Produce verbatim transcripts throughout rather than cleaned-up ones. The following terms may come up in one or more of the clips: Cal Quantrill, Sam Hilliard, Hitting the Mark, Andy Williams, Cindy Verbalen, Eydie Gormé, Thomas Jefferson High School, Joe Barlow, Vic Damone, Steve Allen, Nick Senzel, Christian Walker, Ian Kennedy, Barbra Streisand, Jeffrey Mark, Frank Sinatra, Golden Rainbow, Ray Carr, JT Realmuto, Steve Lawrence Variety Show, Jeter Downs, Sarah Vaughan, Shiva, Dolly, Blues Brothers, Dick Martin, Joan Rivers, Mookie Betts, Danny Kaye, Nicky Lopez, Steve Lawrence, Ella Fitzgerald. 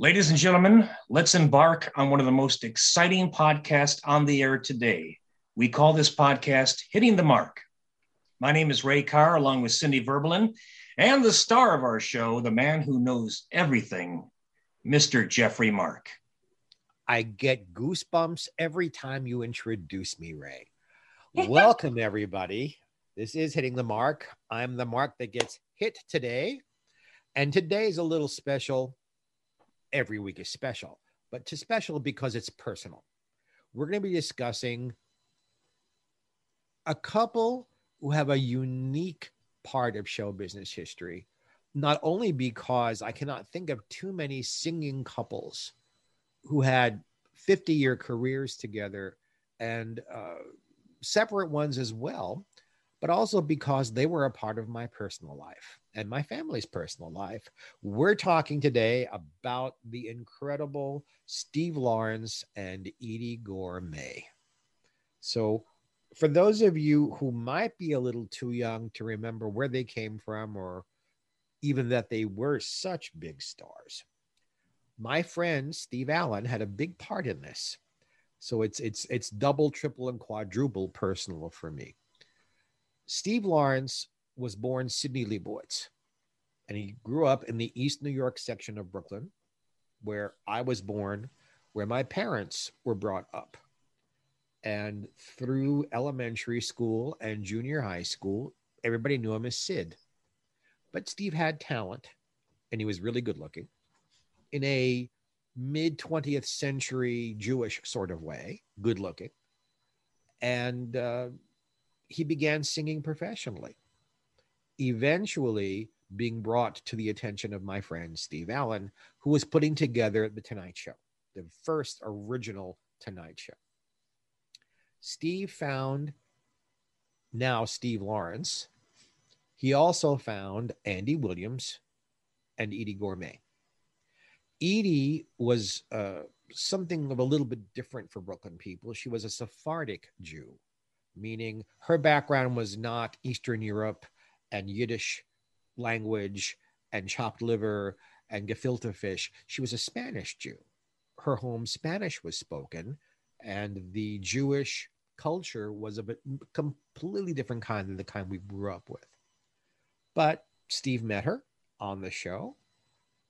Ladies and gentlemen, let's embark on one of the most exciting podcasts on the air today. We call this podcast Hitting the Mark. My name is Ray Carr, along with Cindy Verbalen, and the star of our show, the man who knows everything, Mister Jeffrey Mark. I get goosebumps every time you introduce me, Ray. Welcome, everybody. This is Hitting the Mark. I'm the Mark that gets hit today. And today's a little special. Every week is special, but it's special because it's personal. We're going to be discussing a couple who have a unique part of show business history, not only because I cannot think of too many singing couples who had fifty-year careers together and uh, separate ones as well, but also because they were a part of my personal life and my family's personal life. We're talking today about the incredible Steve Lawrence and Eydie Gormé. So for those of you who might be a little too young to remember where they came from or even that they were such big stars, my friend Steve Allen had a big part in this. So it's, it's, it's double, triple, and quadruple personal for me. Steve Lawrence was born Sidney Leibowitz, and he grew up in the East New York section of Brooklyn, where I was born, where my parents were brought up. And through elementary school and junior high school, everybody knew him as Sid. But Steve had talent, and he was really good looking in a mid-twentieth century Jewish sort of way, good looking. And uh, he began singing professionally, eventually being brought to the attention of my friend Steve Allen, who was putting together The Tonight Show, the first original Tonight Show. Steve found now Steve Lawrence. He also found Andy Williams and Eydie Gormé. Eydie was uh, something of a little bit different for Brooklyn people. She was a Sephardic Jew, meaning her background was not Eastern Europe and Yiddish language and chopped liver and gefilte fish. She was a Spanish Jew. Her home Spanish was spoken, and the Jewish culture was of a completely different kind than the kind we grew up with. But Steve met her on the show,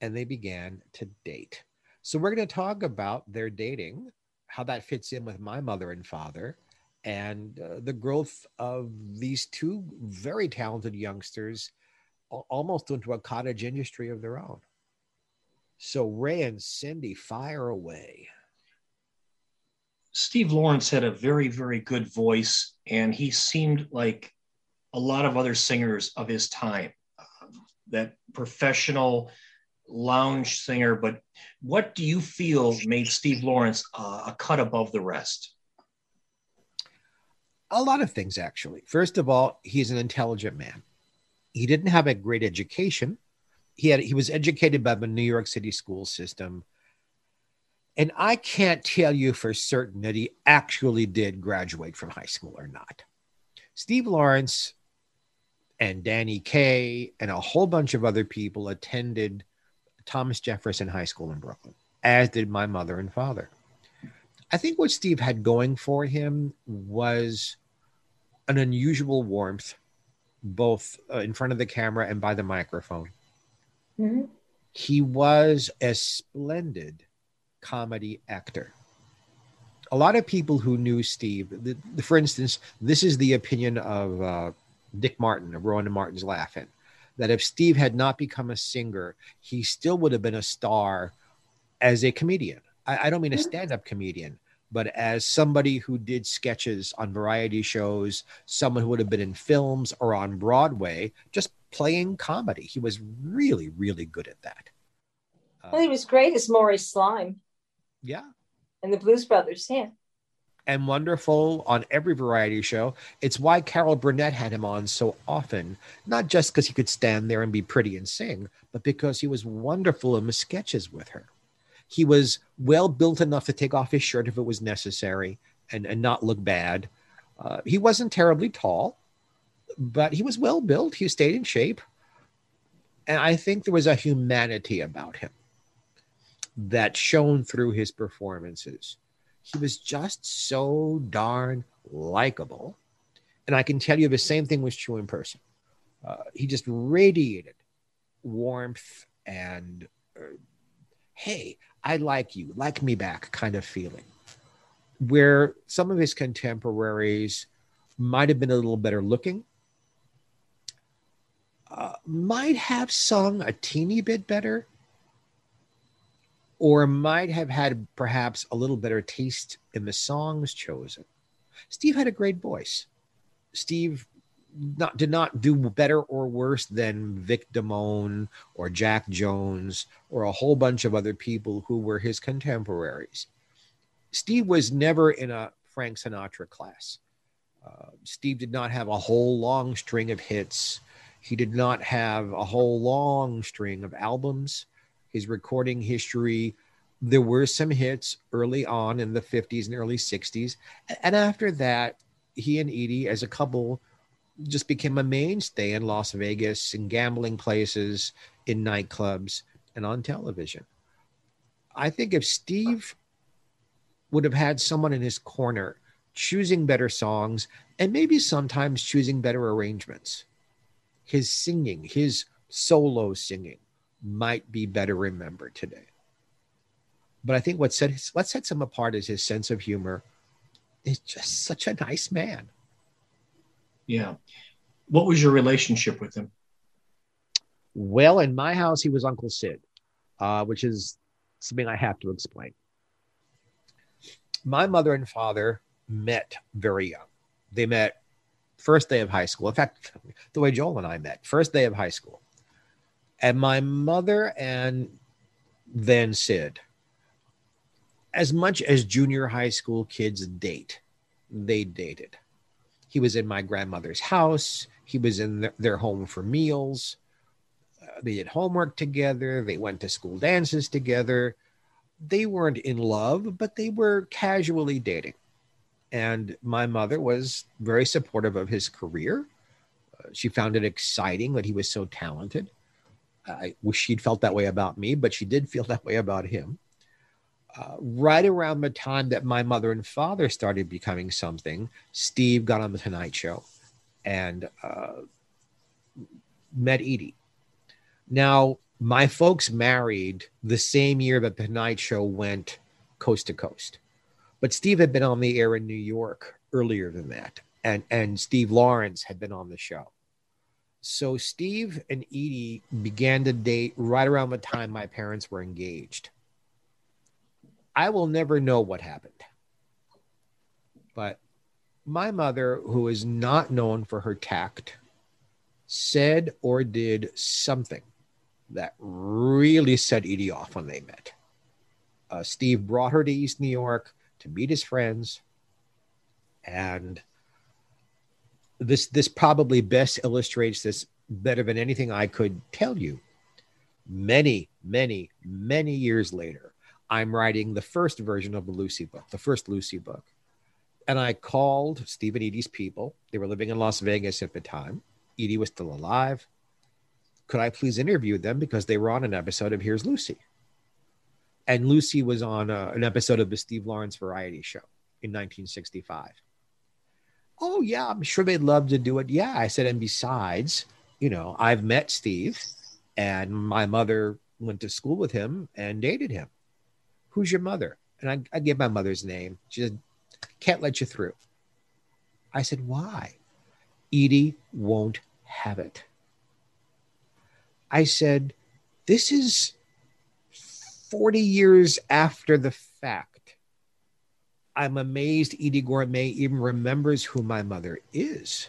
and they began to date. So we're going to talk about their dating, how that fits in with my mother and father, and uh, the growth of these two very talented youngsters almost into a cottage industry of their own. So Ray and Cindy, fire away. Steve Lawrence had a very, very good voice, and he seemed like a lot of other singers of his time, um, that professional lounge singer. But what do you feel made Steve Lawrence uh, a cut above the rest? A lot of things, actually. First of all, he's an intelligent man. He didn't have a great education. He had he was educated by the New York City school system. And I can't tell you for certain that he actually did graduate from high school or not. Steve Lawrence and Danny Kaye and a whole bunch of other people attended Thomas Jefferson High School in Brooklyn, as did my mother and father. I think what Steve had going for him was an unusual warmth, both uh, in front of the camera and by the microphone. Mm-hmm. He was a splendid comedy actor. A lot of people who knew Steve, the, the, for instance, this is the opinion of uh, Dick Martin, of Rowan and Martin's Laugh-In, that if Steve had not become a singer, he still would have been a star as a comedian. I don't mean a stand-up comedian, but as somebody who did sketches on variety shows, someone who would have been in films or on Broadway, just playing comedy. He was really, really good at that. Well, um, he was great as Maurice Slime. Yeah. And the Blues Brothers, yeah. And wonderful on every variety show. It's why Carol Burnett had him on so often, not just because he could stand there and be pretty and sing, but because he was wonderful in the sketches with her. He was well built enough to take off his shirt if it was necessary and, and not look bad. Uh, he wasn't terribly tall, but he was well built. He stayed in shape. And I think there was a humanity about him. that shone through his performances. He was just so darn likable. And I can tell you the same thing was true in person. Uh, he just radiated warmth and, uh, hey, I like you, like me back kind of feeling. Where some of his contemporaries might have been a little better looking, uh, might have sung a teeny bit better, or might have had perhaps a little better taste in the songs chosen. Steve had a great voice. Steve not, did not do better or worse than Vic Damone or Jack Jones or a whole bunch of other people who were his contemporaries. Steve was never in a Frank Sinatra class. Uh, Steve did not have a whole long string of hits. He did not have a whole long string of albums. His recording history, there were some hits early on in the fifties and early sixties. And after that, he and Eydie as a couple just became a mainstay in Las Vegas, in gambling places, in nightclubs, and on television. I think if Steve would have had someone in his corner choosing better songs and maybe sometimes choosing better arrangements, his singing, his solo singing, might be better remembered today. But I think what set his, what sets him apart is his sense of humor. He's just such a nice man. Yeah. What was your relationship with him? Well, in my house, he was Uncle Sid, uh, which is something I have to explain. My mother and father met very young. They met first day of high school. In fact, the way Joel and I met, first day of high school. And my mother and then Sid, as much as junior high school kids date, they dated. He was in my grandmother's house. He was in their home for meals. Uh, they did homework together. They went to school dances together. They weren't in love, but they were casually dating. And my mother was very supportive of his career. Uh, she found it exciting that he was so talented. I wish she'd felt that way about me, but she did feel that way about him. Uh, right around the time that my mother and father started becoming something, Steve got on The Tonight Show and uh, met Eydie. Now, my folks married the same year that The Tonight Show went coast to coast. But Steve had been on the air in New York earlier than that, and, and Steve Lawrence had been on the show. So Steve and Eydie began to date right around the time my parents were engaged. I will never know what happened. But my mother, who is not known for her tact, said or did something that really set Eydie off when they met. Uh, Steve brought her to East New York to meet his friends, and This this probably best illustrates this better than anything I could tell you. Many, many, many years later, I'm writing the first version of the Lucy book, the first Lucy book. And I called Steve and Eydie's people. They were living in Las Vegas at the time. Eydie was still alive. Could I please interview them because they were on an episode of Here's Lucy? And Lucy was on a, an episode of the Steve Lawrence Variety Show in nineteen sixty-five. Oh, yeah, I'm sure they'd love to do it. Yeah, I said, and besides, you know, I've met Steve and my mother went to school with him and dated him. Who's your mother? And I, I gave my mother's name. She said, can't let you through. I said, why? Eydie won't have it. I said, this is forty years after the fact. I'm amazed Eydie Gormé even remembers who my mother is.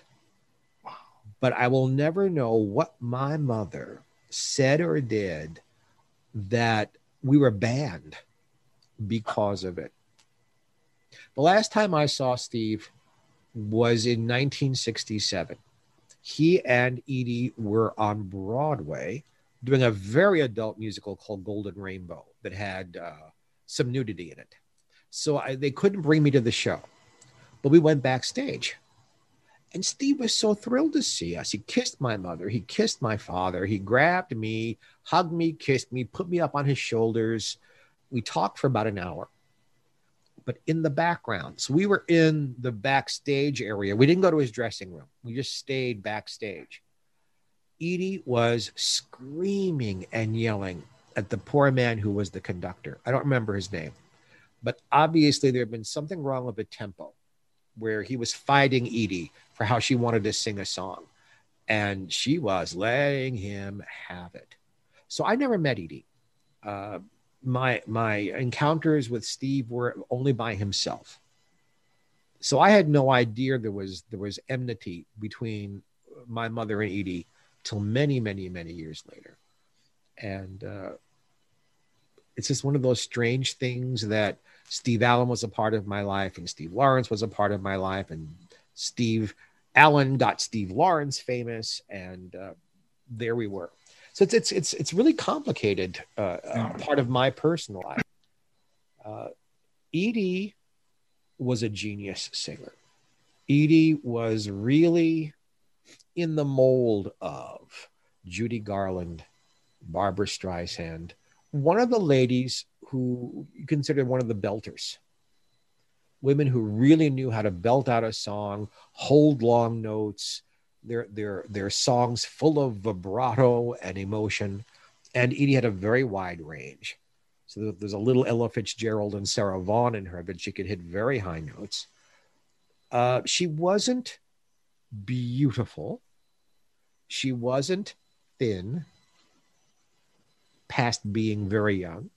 Wow. But I will never know what my mother said or did that we were banned because of it. The last time I saw Steve was in nineteen sixty-seven. He and Eydie were on Broadway doing a very adult musical called Golden Rainbow that had uh, some nudity in it. So I, they couldn't bring me to the show, but we went backstage and Steve was so thrilled to see us. He kissed my mother. He kissed my father. He grabbed me, hugged me, kissed me, put me up on his shoulders. We talked for about an hour, but in the background. So we were in the backstage area. We didn't go to his dressing room. We just stayed backstage. Eydie was screaming and yelling at the poor man who was the conductor. I don't remember his name, but obviously there had been something wrong with the tempo where he was fighting Eydie for how she wanted to sing a song. And she was letting him have it. So I never met Eydie. Uh, my my encounters with Steve were only by himself. So I had no idea there was there was enmity between my mother and Eydie till many, many, many years later. And uh, it's just one of those strange things that Steve Allen was a part of my life, and Steve Lawrence was a part of my life, and Steve Allen got Steve Lawrence famous, and uh, there we were. So it's it's it's it's really complicated, uh, uh, part of my personal life. Uh, Eydie was a genius singer. Eydie was really in the mold of Judy Garland, Barbra Streisand, one of the ladies who you consider one of the belters. Women who really knew how to belt out a song, hold long notes, their their their songs full of vibrato and emotion. And Eydie had a very wide range. So there's a little Ella Fitzgerald and Sarah Vaughan in her, but she could hit very high notes. Uh, she wasn't beautiful. She wasn't thin, past being very young,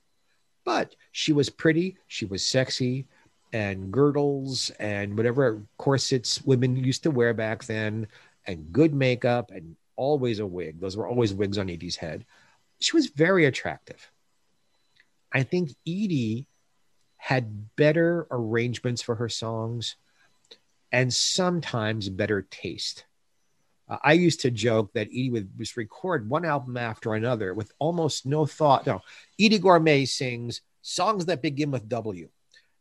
but she was pretty, she was sexy, and girdles and whatever corsets women used to wear back then, and good makeup, and always a wig. Those were always wigs on Eydie's head. She was very attractive. I think Eydie had better arrangements for her songs and sometimes better taste. Uh, I used to joke that Eydie would just record one album after another with almost no thought. No, Eydie Gormé sings songs that begin with W.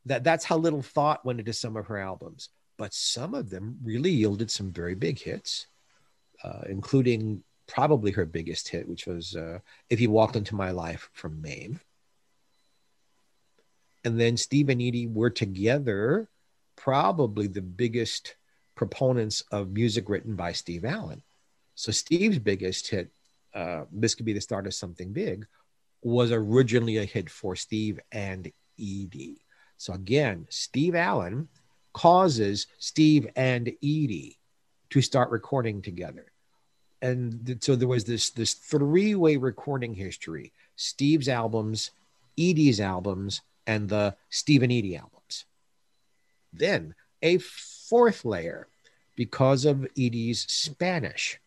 That that's how little thought went into some of her albums, but some of them really yielded some very big hits, uh, including probably her biggest hit, which was uh, If You Walked Into My Life from Maine. And then Steve and Eydie were together, probably the biggest proponents of music written by Steve Allen. So Steve's biggest hit, uh, This Could Be the Start of Something Big, was originally a hit for Steve and Eydie. So again, Steve Allen causes Steve and Eydie to start recording together. And th- so there was this, this three-way recording history, Steve's albums, Eydie's albums, and the Steve and Eydie albums. Then a fourth layer, because of Eydie's Spanish,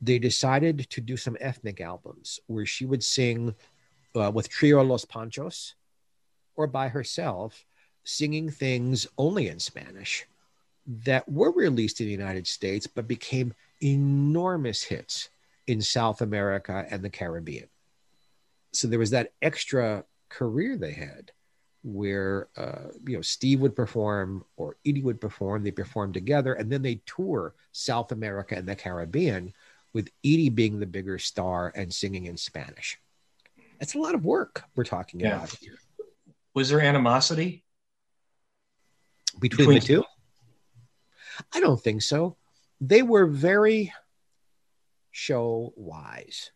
they decided to do some ethnic albums where she would sing uh, with Trio Los Panchos, or by herself, singing things only in Spanish that were released in the United States, but became enormous hits in South America and the Caribbean. So there was that extra career they had where, uh, you know, Steve would perform or Eydie would perform, they performed together, and then they tour South America and the Caribbean with Eydie being the bigger star and singing in Spanish. That's a lot of work we're talking yeah. about here. Was there animosity between, between the two? I don't think so. They were very show wise.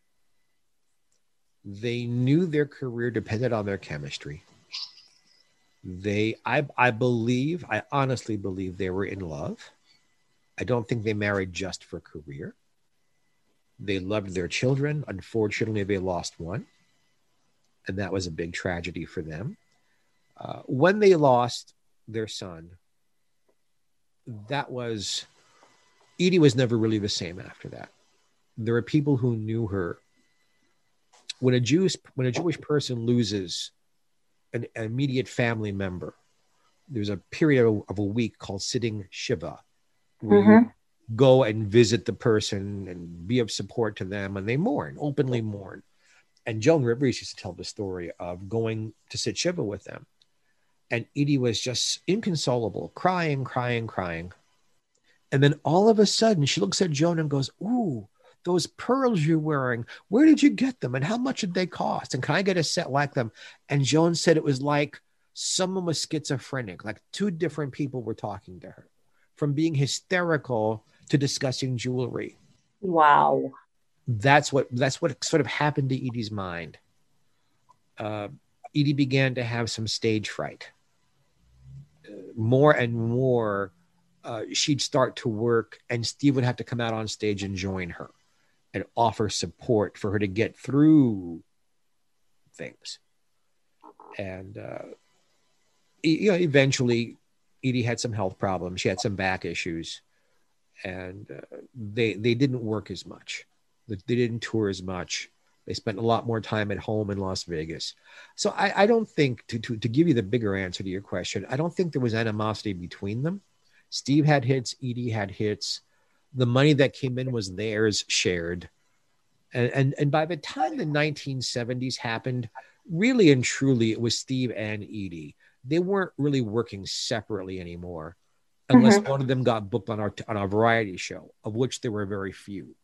They knew their career depended on their chemistry. They, I, I believe, I honestly believe they were in love. I don't think they married just for career. They loved their children. Unfortunately, they lost one, and that was a big tragedy for them. Uh, when they lost their son, that was, Eydie was never really the same after that. There are people who knew her. When a Jewish, when a Jewish person loses an, an immediate family member, there's a period of, of a week called sitting Shiva, where mm-hmm. you go and visit the person and be of support to them, and they mourn, openly mourn. And Joan Rivers used to tell the story of going to sit Shiva with them. And Eydie was just inconsolable, crying, crying, crying. And then all of a sudden, she looks at Joan and goes, "Ooh, those pearls you're wearing, where did you get them and how much did they cost? And can I get a set like them? And Joan said it was like someone was schizophrenic, like two different people were talking to her, from being hysterical to discussing jewelry. Wow. That's what, that's what sort of happened to Eydie's mind. Uh, Eydie began to have some stage fright. Uh, more and more, uh, she'd start to work and Steve would have to come out on stage and join her and offer support for her to get through things. And, uh, you know, eventually Eydie had some health problems. She had some back issues and uh, they, they didn't work as much. They didn't tour as much. They spent a lot more time at home in Las Vegas. So I, I don't think, to, to, to give you the bigger answer to your question, I don't think there was animosity between them. Steve had hits, Eydie had hits. The money that came in was theirs, shared. And, and, and by the time the nineteen seventies happened, really and truly, it was Steve and Eydie. They weren't really working separately anymore, unless mm-hmm. one of them got booked on our, on our variety show, of which there were very few.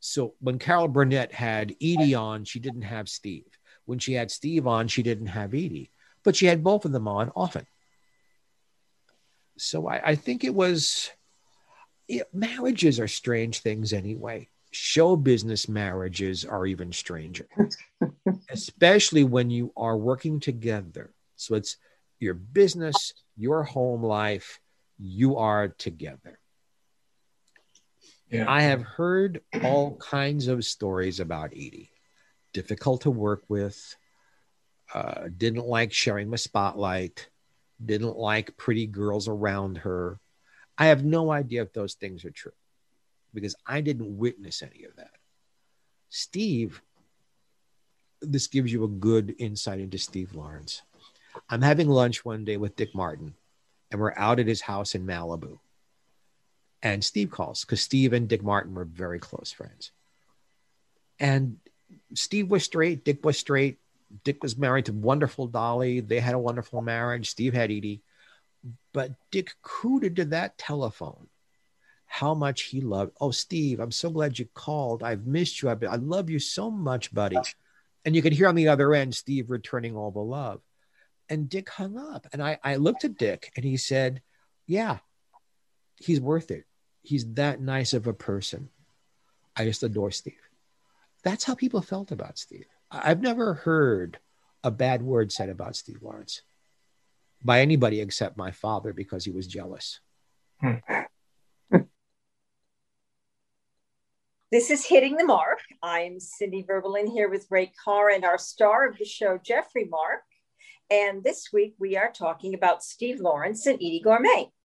So when Carol Burnett had Eydie on, she didn't have Steve. When she had Steve on, she didn't have Eydie. But she had both of them on often. So I, I think it was... It, marriages are strange things anyway. Show business marriages are even stranger. Especially when you are working together. So it's your business, your home life, you are together. Yeah. I have heard all kinds of stories about Eydie. Difficult to work with, uh, didn't like sharing the spotlight, didn't like pretty girls around her. I have no idea if those things are true because I didn't witness any of that. Steve, this gives you a good insight into Steve Lawrence. I'm having lunch one day with Dick Martin and we're out at his house in Malibu. And Steve calls because Steve and Dick Martin were very close friends. And Steve was straight. Dick was straight. Dick was married to wonderful Dolly. They had a wonderful marriage. Steve had Eydie. But Dick cooted to that telephone how much he loved. Oh, Steve, I'm so glad you called. I've missed you. I've been, I love you so much, buddy. And you could hear on the other end, Steve returning all the love. And Dick hung up. And I, I looked at Dick and he said, yeah, he's worth it. He's that nice of a person. I just adore Steve. That's how people felt about Steve. I've never heard a bad word said about Steve Lawrence by anybody except my father because he was jealous. Hmm. This is Hitting the Mark. I'm Cindy Verbalen here with Ray Carr and our star of the show, Jeffrey Mark. And this week we are talking about Steve Lawrence and Eydie Gormé.